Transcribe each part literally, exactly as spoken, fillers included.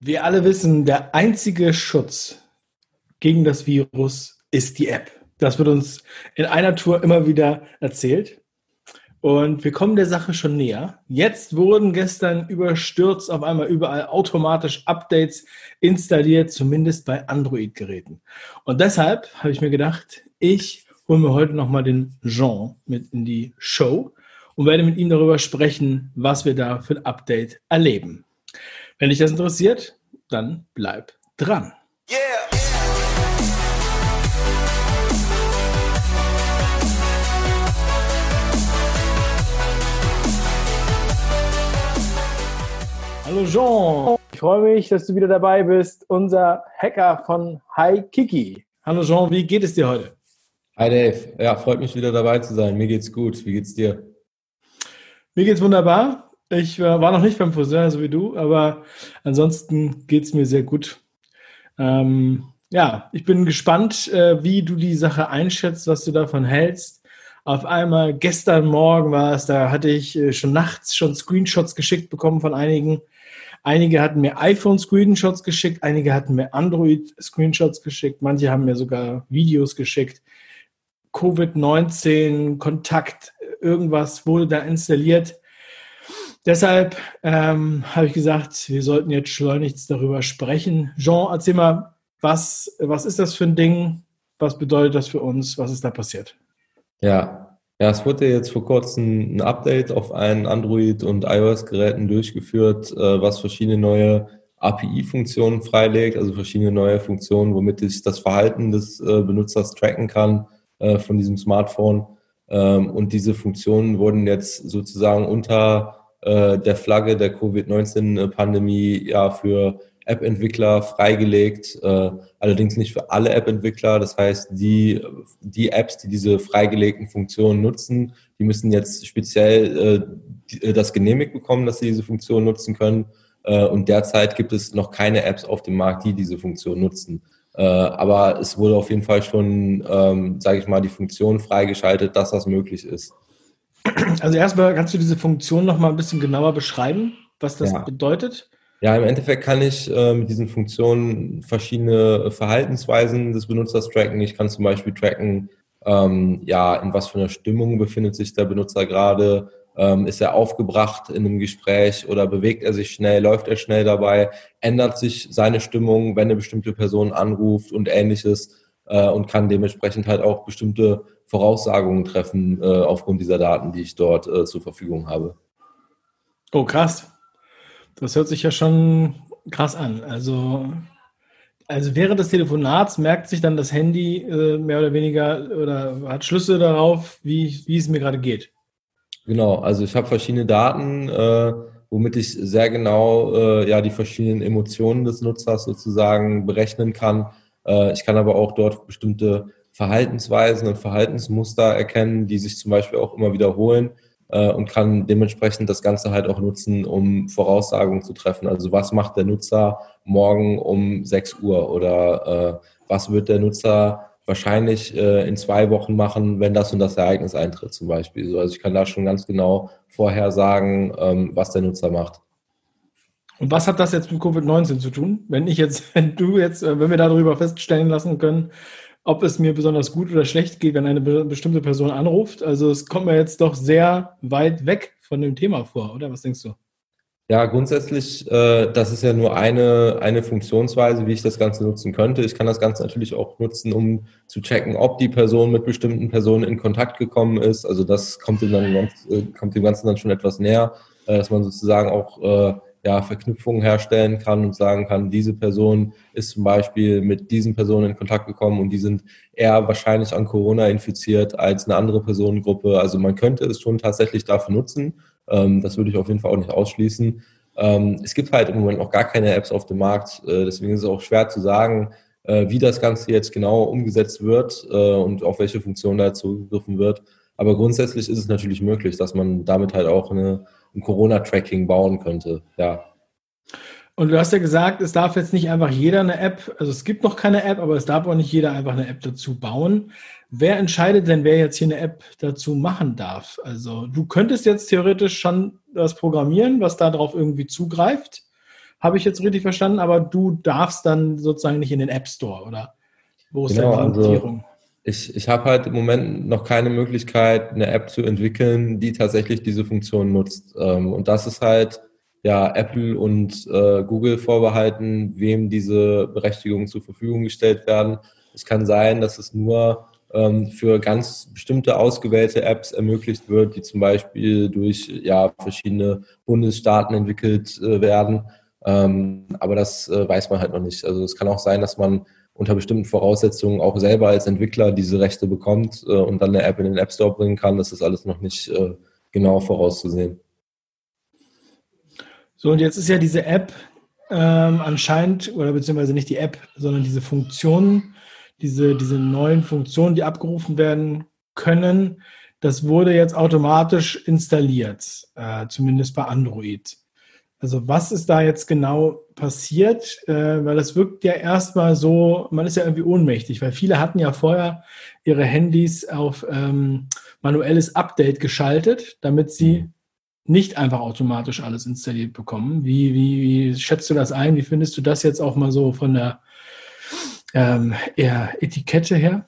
Wir alle wissen, der einzige Schutz gegen das Virus ist die App. Das wird uns in einer Tour immer wieder erzählt. Und wir kommen der Sache schon näher. Jetzt wurden gestern überstürzt auf einmal überall automatisch Updates installiert, zumindest bei Android-Geräten. Und deshalb habe ich mir gedacht, ich hole mir heute nochmal den Jean mit in die Show und werde mit ihm darüber sprechen, was wir da für ein Update erleben. Wenn dich das interessiert, dann bleib dran. Yeah. Hallo Jean, ich freue mich, dass du wieder dabei bist, unser Hacker von Hi Kiki. Hallo Jean, wie geht es dir heute? Hi Dave, ja, freut mich wieder dabei zu sein. Mir geht's gut, wie geht's dir? Mir geht's wunderbar. Ich war noch nicht beim Friseur, so wie du, aber ansonsten geht's mir sehr gut. Ähm, ja, ich bin gespannt, wie du die Sache einschätzt, was du davon hältst. Auf einmal, gestern Morgen war es, da hatte ich schon nachts schon Screenshots geschickt bekommen von einigen. Einige hatten mir iPhone-Screenshots geschickt, einige hatten mir Android-Screenshots geschickt, manche haben mir sogar Videos geschickt. Covid neunzehn, Kontakt, irgendwas wurde da installiert. Deshalb ähm, habe ich gesagt, wir sollten jetzt schleunigst darüber sprechen. Jean, erzähl mal, was, was ist das für ein Ding? Was bedeutet das für uns? Was ist da passiert? Ja, ja, es wurde jetzt vor kurzem ein Update auf allen Android- und iOS-Geräten durchgeführt, was verschiedene neue A P I-Funktionen freilegt, also verschiedene neue Funktionen, womit ich das Verhalten des Benutzers tracken kann von diesem Smartphone. Und diese Funktionen wurden jetzt sozusagen unter der Flagge der Covid neunzehn Pandemie ja für App-Entwickler freigelegt, äh, allerdings nicht für alle App-Entwickler. Das heißt, die, die Apps, die diese freigelegten Funktionen nutzen, die müssen jetzt speziell äh, die, das genehmigt bekommen, dass sie diese Funktion nutzen können. Äh, und derzeit gibt es noch keine Apps auf dem Markt, die diese Funktion nutzen. Äh, aber es wurde auf jeden Fall schon, ähm, sage ich mal, die Funktion freigeschaltet, dass das möglich ist. Also erstmal kannst du diese Funktion noch mal ein bisschen genauer beschreiben, was das ja. bedeutet? Ja, im Endeffekt kann ich äh, mit diesen Funktionen verschiedene Verhaltensweisen des Benutzers tracken. Ich kann zum Beispiel tracken, ähm, ja, in was für einer Stimmung befindet sich der Benutzer gerade, ähm, ist er aufgebracht in einem Gespräch oder bewegt er sich schnell, läuft er schnell dabei, ändert sich seine Stimmung, wenn eine bestimmte Person anruft und Ähnliches äh, und kann dementsprechend halt auch bestimmte Voraussagungen treffen äh, aufgrund dieser Daten, die ich dort äh, zur Verfügung habe. Oh, krass. Das hört sich ja schon krass an. Also, also während des Telefonats merkt sich dann das Handy äh, mehr oder weniger oder hat Schlüsse darauf, wie, wie es mir gerade geht. Genau, also ich habe verschiedene Daten, äh, womit ich sehr genau äh, ja, die verschiedenen Emotionen des Nutzers sozusagen berechnen kann. Äh, ich kann aber auch dort bestimmte Verhaltensweisen und Verhaltensmuster erkennen, die sich zum Beispiel auch immer wiederholen. Und kann dementsprechend das Ganze halt auch nutzen, um Voraussagungen zu treffen. Also was macht der Nutzer morgen um sechs Uhr oder äh, was wird der Nutzer wahrscheinlich äh, in zwei Wochen machen, wenn das und das Ereignis eintritt zum Beispiel. Also ich kann da schon ganz genau vorhersagen, ähm, was der Nutzer macht. Und was hat das jetzt mit Covid neunzehn zu tun? Wenn ich jetzt, wenn du jetzt, wenn wir darüber feststellen lassen können, ob es mir besonders gut oder schlecht geht, wenn eine be- bestimmte Person anruft. Also es kommt mir jetzt doch sehr weit weg von dem Thema vor, oder? Was denkst du? Ja, grundsätzlich, äh, das ist ja nur eine, eine Funktionsweise, wie ich das Ganze nutzen könnte. Ich kann das Ganze natürlich auch nutzen, um zu checken, ob die Person mit bestimmten Personen in Kontakt gekommen ist. Also das kommt dem, dann, äh, kommt dem Ganzen dann schon etwas näher, äh, dass man sozusagen auch äh, ja, Verknüpfungen herstellen kann und sagen kann, diese Person ist zum Beispiel mit diesen Personen in Kontakt gekommen und die sind eher wahrscheinlich an Corona infiziert als eine andere Personengruppe. Also man könnte es schon tatsächlich dafür nutzen. Das würde ich auf jeden Fall auch nicht ausschließen. Es gibt halt im Moment noch gar keine Apps auf dem Markt. Deswegen ist es auch schwer zu sagen, wie das Ganze jetzt genau umgesetzt wird und auf welche Funktion da zugegriffen wird. Aber grundsätzlich ist es natürlich möglich, dass man damit halt auch eine ein Corona-Tracking bauen könnte, ja. Und du hast ja gesagt, es darf jetzt nicht einfach jeder eine App, also es gibt noch keine App, aber es darf auch nicht jeder einfach eine App dazu bauen. Wer entscheidet denn, wer jetzt hier eine App dazu machen darf? Also du könntest jetzt theoretisch schon das programmieren, was da drauf irgendwie zugreift, habe ich jetzt richtig verstanden, aber du darfst dann sozusagen nicht in den App Store, oder? Wo ist genau, deine Limitierung? Also ich ich habe halt im Moment noch keine Möglichkeit, eine App zu entwickeln, die tatsächlich diese Funktion nutzt. Und das ist halt ja Apple und äh, Google vorbehalten, wem diese Berechtigungen zur Verfügung gestellt werden. Es kann sein, dass es nur ähm, für ganz bestimmte ausgewählte Apps ermöglicht wird, die zum Beispiel durch ja verschiedene Bundesstaaten entwickelt äh, werden. Ähm, aber das äh, weiß man halt noch nicht. Also es kann auch sein, dass man unter bestimmten Voraussetzungen auch selber als Entwickler diese Rechte bekommt äh, und dann eine App in den App Store bringen kann. Das ist alles noch nicht äh, genau vorauszusehen. So, und jetzt ist ja diese App ähm, anscheinend, oder beziehungsweise nicht die App, sondern diese Funktionen, diese, diese neuen Funktionen, die abgerufen werden können, das wurde jetzt automatisch installiert, äh, zumindest bei Android. Also was ist da jetzt genau passiert? Äh, weil das wirkt ja erstmal so, man ist ja irgendwie ohnmächtig, weil viele hatten ja vorher ihre Handys auf ähm, manuelles Update geschaltet, damit sie nicht einfach automatisch alles installiert bekommen. Wie, wie, wie schätzt du das ein? Wie findest du das jetzt auch mal so von der ähm, eher Etikette her?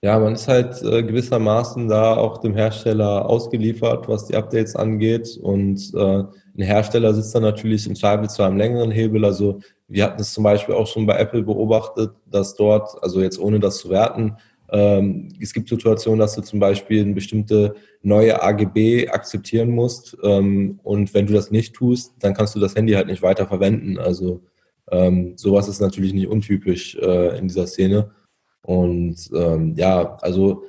Ja, man ist halt äh, gewissermaßen da auch dem Hersteller ausgeliefert, was die Updates angeht. Und äh, ein Hersteller sitzt dann natürlich im Zweifel zu einem längeren Hebel. Also wir hatten es zum Beispiel auch schon bei Apple beobachtet, dass dort, also jetzt ohne das zu werten, es gibt Situationen, dass du zum Beispiel eine bestimmte neue A G B akzeptieren musst, und wenn du das nicht tust, dann kannst du das Handy halt nicht weiter verwenden. Also sowas ist natürlich nicht untypisch in dieser Szene. Und ja, also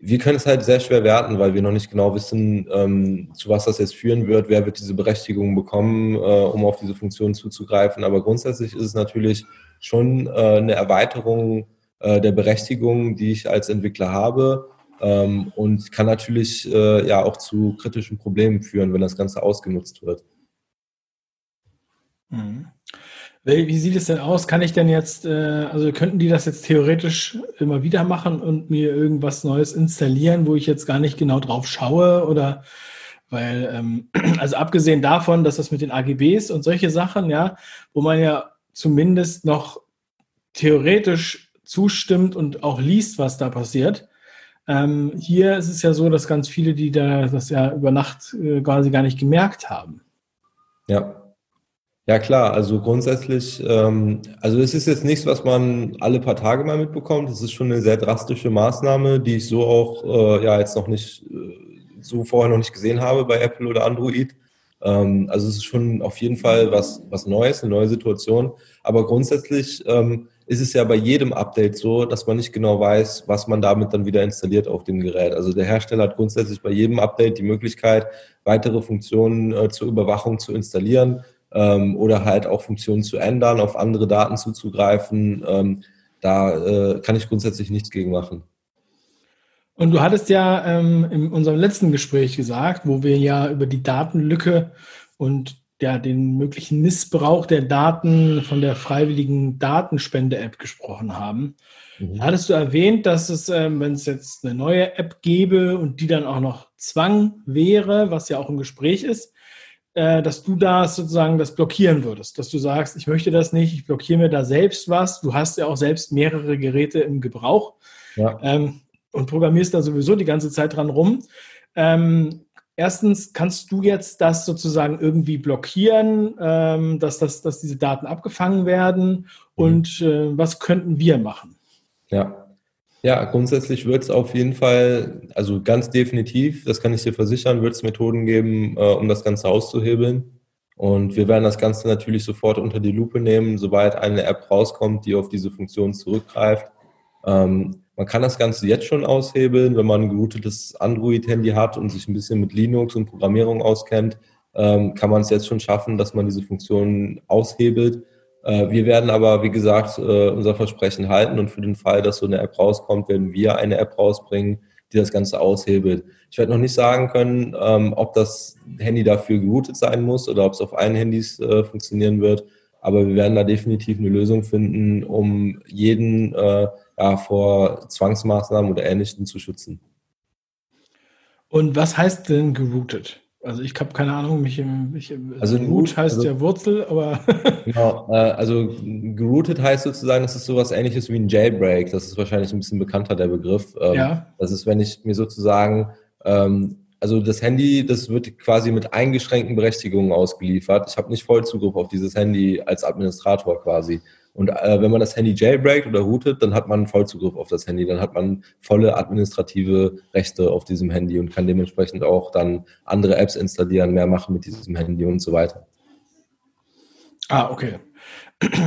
wir können es halt sehr schwer werten, weil wir noch nicht genau wissen, zu was das jetzt führen wird, wer wird diese Berechtigung bekommen, um auf diese Funktion zuzugreifen. Aber grundsätzlich ist es natürlich schon eine Erweiterung der Berechtigung, die ich als Entwickler habe, ähm, und kann natürlich äh, ja auch zu kritischen Problemen führen, wenn das Ganze ausgenutzt wird. Mhm. Wie sieht es denn aus? Kann ich denn jetzt, äh, also könnten die das jetzt theoretisch immer wieder machen und mir irgendwas Neues installieren, wo ich jetzt gar nicht genau drauf schaue? Oder weil, ähm, also abgesehen davon, dass das mit den A G Bs und solche Sachen, ja, wo man ja zumindest noch theoretisch zustimmt und auch liest, was da passiert. Ähm, hier ist es ja so, dass ganz viele, die da das ja über Nacht äh, quasi gar nicht gemerkt haben. Ja, ja klar, also grundsätzlich, ähm, also es ist jetzt nichts, was man alle paar Tage mal mitbekommt. Es ist schon eine sehr drastische Maßnahme, die ich so auch äh, ja jetzt noch nicht, äh, so vorher noch nicht gesehen habe bei Apple oder Android. Ähm, also es ist schon auf jeden Fall was, was Neues, eine neue Situation. Aber grundsätzlich ähm, ist es ja bei jedem Update so, dass man nicht genau weiß, was man damit dann wieder installiert auf dem Gerät. Also der Hersteller hat grundsätzlich bei jedem Update die Möglichkeit, weitere Funktionen äh, zur Überwachung zu installieren ähm, oder halt auch Funktionen zu ändern, auf andere Daten zuzugreifen. Ähm, da äh, kann ich grundsätzlich nichts gegen machen. Und du hattest ja ähm, in unserem letzten Gespräch gesagt, wo wir ja über die Datenlücke und ja, den möglichen Missbrauch der Daten von der freiwilligen Datenspende-App gesprochen haben. Mhm. Da hattest du erwähnt, dass es, ähm, wenn es jetzt eine neue App gäbe und die dann auch noch Zwang wäre, was ja auch im Gespräch ist, äh, dass du da sozusagen das blockieren würdest, dass du sagst, ich möchte das nicht, ich blockiere mir da selbst was. Du hast ja auch selbst mehrere Geräte im Gebrauch, ja. ähm, und programmierst da sowieso die ganze Zeit dran rum. Ähm, Erstens, kannst du jetzt das sozusagen irgendwie blockieren, ähm, dass, dass, dass diese Daten abgefangen werden? Und äh, was könnten wir machen? Ja, ja, grundsätzlich wird es auf jeden Fall, also ganz definitiv, das kann ich dir versichern, wird es Methoden geben, äh, um das Ganze auszuhebeln. Und wir werden das Ganze natürlich sofort unter die Lupe nehmen, sobald eine App rauskommt, die auf diese Funktion zurückgreift. Ähm, Man kann das Ganze jetzt schon aushebeln, wenn man ein geroutetes Android-Handy hat und sich ein bisschen mit Linux und Programmierung auskennt, ähm, kann man es jetzt schon schaffen, dass man diese Funktionen aushebelt. Äh, wir werden aber, wie gesagt, äh, unser Versprechen halten, und für den Fall, dass so eine App rauskommt, werden wir eine App rausbringen, die das Ganze aushebelt. Ich werde noch nicht sagen können, ähm, ob das Handy dafür geroutet sein muss oder ob es auf allen Handys äh, funktionieren wird, aber wir werden da definitiv eine Lösung finden, um jeden äh, ja, vor Zwangsmaßnahmen oder Ähnlichem zu schützen. Und was heißt denn geroutet? Also ich habe keine Ahnung, mich im, ich im also Root heißt also, ja Wurzel, aber... Genau, äh, also gerootet heißt sozusagen, dass es sowas ähnliches wie ein Jailbreak, das ist wahrscheinlich ein bisschen bekannter, der Begriff. Ähm, ja. Das ist, wenn ich mir sozusagen, ähm, also das Handy, das wird quasi mit eingeschränkten Berechtigungen ausgeliefert. Ich habe nicht Vollzugriff auf dieses Handy als Administrator quasi. Und äh, wenn man das Handy jailbreakt oder rootet, dann hat man Vollzugriff auf das Handy, dann hat man volle administrative Rechte auf diesem Handy und kann dementsprechend auch dann andere Apps installieren, mehr machen mit diesem Handy und so weiter. Ah, okay.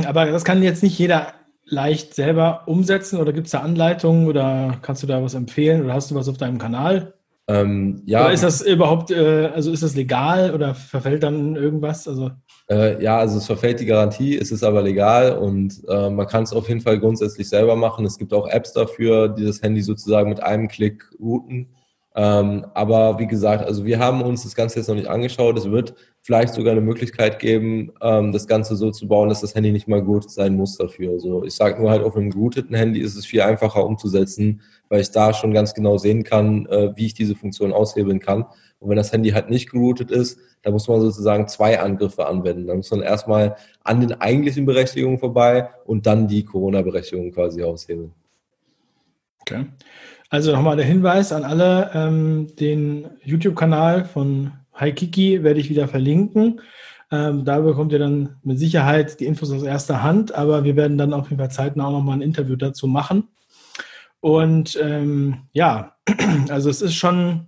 Aber das kann jetzt nicht jeder leicht selber umsetzen oder gibt es da Anleitungen oder kannst du da was empfehlen oder hast du was auf deinem Kanal? Ähm, ja. Oder ist das überhaupt, äh, also ist das legal oder verfällt dann irgendwas? Also äh, ja, also es verfällt die Garantie, es ist aber legal und äh, man kann es auf jeden Fall grundsätzlich selber machen. Es gibt auch Apps dafür, die das Handy sozusagen mit einem Klick routen. Ähm, aber wie gesagt, also wir haben uns das Ganze jetzt noch nicht angeschaut. Es wird vielleicht sogar eine Möglichkeit geben, ähm, das Ganze so zu bauen, dass das Handy nicht mal gut sein muss dafür. Also ich sage nur halt, auf einem gerouteten Handy ist es viel einfacher umzusetzen, weil ich da schon ganz genau sehen kann, äh, wie ich diese Funktion aushebeln kann. Und wenn das Handy halt nicht geroutet ist, da muss man sozusagen zwei Angriffe anwenden. Da muss man erstmal an den eigentlichen Berechtigungen vorbei und dann die Corona-Berechtigung quasi aushebeln. Okay. Also nochmal der Hinweis an alle, ähm, den YouTube-Kanal von Haikiki werde ich wieder verlinken. Ähm, da bekommt ihr dann mit Sicherheit die Infos aus erster Hand, aber wir werden dann auf jeden Fall zeitnah auch nochmal ein Interview dazu machen. Und ähm, ja, also es ist schon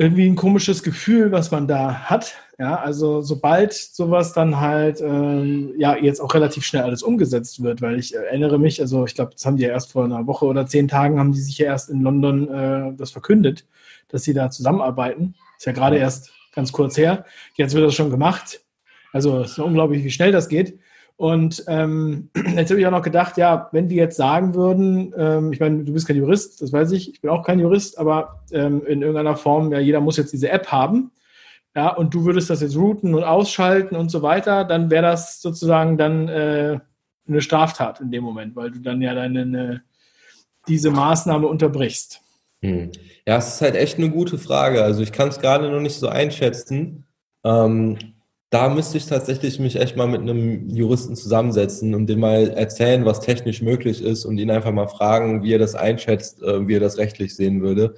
irgendwie ein komisches Gefühl, was man da hat. Ja, also sobald sowas dann halt ähm, ja jetzt auch relativ schnell alles umgesetzt wird, weil ich erinnere mich, also ich glaube, das haben die ja erst vor einer Woche oder zehn Tagen haben die sich ja erst in London äh, das verkündet, dass sie da zusammenarbeiten. Ist ja gerade erst ganz kurz her. Jetzt wird das schon gemacht. Also es ist unglaublich, wie schnell das geht. Und ähm, jetzt habe ich auch noch gedacht, ja, wenn die jetzt sagen würden, ähm, ich meine, du bist kein Jurist, das weiß ich, ich bin auch kein Jurist, aber ähm, in irgendeiner Form, ja, jeder muss jetzt diese App haben, ja, und du würdest das jetzt routen und ausschalten und so weiter, dann wäre das sozusagen dann äh, eine Straftat in dem Moment, weil du dann ja deine eine, diese Maßnahme unterbrichst. Hm. Ja, es ist halt echt eine gute Frage. Also ich kann es gerade noch nicht so einschätzen. Ähm Da müsste ich tatsächlich mich echt mal mit einem Juristen zusammensetzen und dem mal erzählen, was technisch möglich ist und ihn einfach mal fragen, wie er das einschätzt, wie er das rechtlich sehen würde.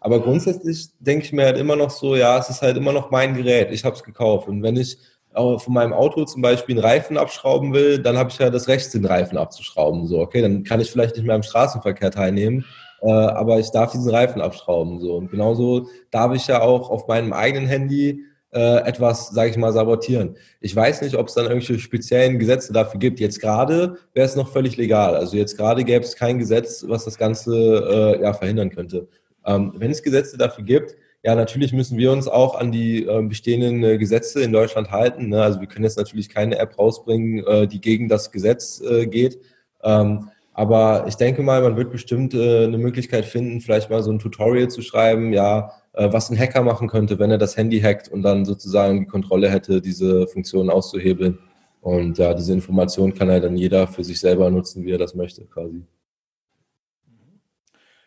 Aber grundsätzlich denke ich mir halt immer noch so, ja, es ist halt immer noch mein Gerät, ich habe es gekauft. Und wenn ich von meinem Auto zum Beispiel einen Reifen abschrauben will, dann habe ich ja das Recht, den Reifen abzuschrauben. So, okay, dann kann ich vielleicht nicht mehr am Straßenverkehr teilnehmen, aber ich darf diesen Reifen abschrauben. So. Und genauso darf ich ja auch auf meinem eigenen Handy etwas, sage ich mal, sabotieren. Ich weiß nicht, ob es dann irgendwelche speziellen Gesetze dafür gibt. Jetzt gerade wäre es noch völlig legal. Also jetzt gerade gäbe es kein Gesetz, was das Ganze äh, ja, verhindern könnte. Ähm, wenn es Gesetze dafür gibt, ja, natürlich müssen wir uns auch an die äh, bestehenden äh, Gesetze in Deutschland halten. Ne? Also wir können jetzt natürlich keine App rausbringen, äh, die gegen das Gesetz äh, geht. Ähm, aber ich denke mal, man wird bestimmt äh, eine Möglichkeit finden, vielleicht mal so ein Tutorial zu schreiben, ja, was ein Hacker machen könnte, wenn er das Handy hackt und dann sozusagen die Kontrolle hätte, diese Funktion auszuhebeln. Und ja, diese Information kann halt dann jeder für sich selber nutzen, wie er das möchte quasi.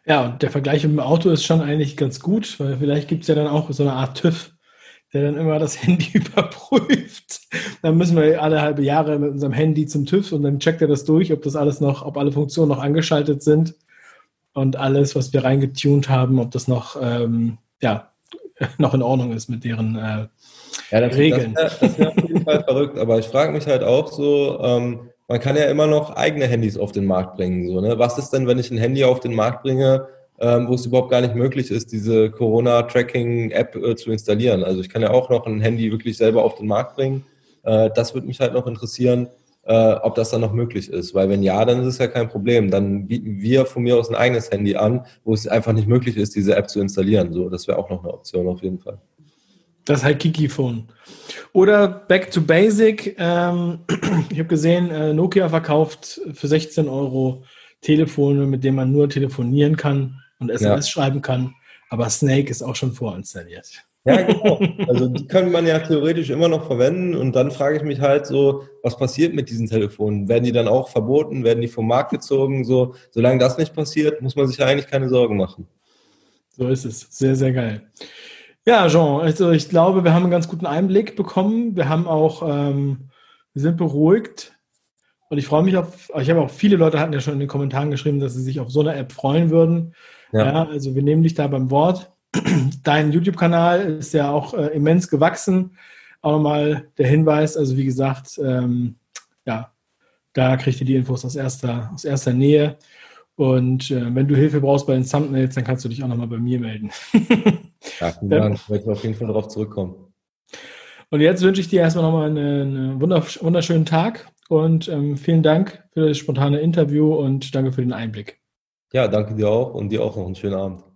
Ja, und der Vergleich mit dem Auto ist schon eigentlich ganz gut, weil vielleicht gibt es ja dann auch so eine Art TÜV, der dann immer das Handy überprüft. Dann müssen wir alle halbe Jahre mit unserem Handy zum TÜV und dann checkt er das durch, ob das alles noch, ob alle Funktionen noch angeschaltet sind und alles, was wir reingetunt haben, ob das noch ähm, ja, noch in Ordnung ist mit deren äh, ja, das, Regeln. Das ist auf jeden Fall verrückt, aber ich frage mich halt auch so, ähm, man kann ja immer noch eigene Handys auf den Markt bringen. So, ne? Was ist denn, wenn ich ein Handy auf den Markt bringe, ähm, wo es überhaupt gar nicht möglich ist, diese Corona-Tracking-App äh, zu installieren? Also ich kann ja auch noch ein Handy wirklich selber auf den Markt bringen. Äh, das würde mich halt noch interessieren, äh, ob das dann noch möglich ist. Weil wenn ja, dann ist es ja kein Problem. Dann bieten wir von mir aus ein eigenes Handy an, wo es einfach nicht möglich ist, diese App zu installieren. So, das wäre auch noch eine Option auf jeden Fall. Das Haikiki-Phone. Oder Back to Basic. Ähm, ich habe gesehen, äh, Nokia verkauft für sechzehn Euro Telefone, mit denen man nur telefonieren kann und S M S ja. schreiben kann. Aber Snake ist auch schon vorinstalliert. Ja, genau. Also die kann man ja theoretisch immer noch verwenden und dann frage ich mich halt so, was passiert mit diesen Telefonen? Werden die dann auch verboten? Werden die vom Markt gezogen? So, solange das nicht passiert, muss man sich ja eigentlich keine Sorgen machen. So ist es. Sehr, sehr geil. Ja, Jean, also ich glaube, wir haben einen ganz guten Einblick bekommen. Wir haben auch, ähm, wir sind beruhigt und ich freue mich auf, ich habe auch viele Leute hatten ja schon in den Kommentaren geschrieben, dass sie sich auf so eine App freuen würden. Ja, ja also wir nehmen dich da beim Wort. Dein YouTube-Kanal ist ja auch äh, immens gewachsen. Auch nochmal der Hinweis, also wie gesagt, ähm, ja, da kriegt ihr die Infos aus erster, aus erster Nähe. Und äh, wenn du Hilfe brauchst bei den Thumbnails, dann kannst du dich auch nochmal bei mir melden. Ja, vielen Dank. Ich werde auf jeden Fall darauf zurückkommen. Und jetzt wünsche ich dir erstmal nochmal einen, einen wunderschönen Tag und ähm, vielen Dank für das spontane Interview und danke für den Einblick. Ja, danke dir auch und dir auch noch einen schönen Abend.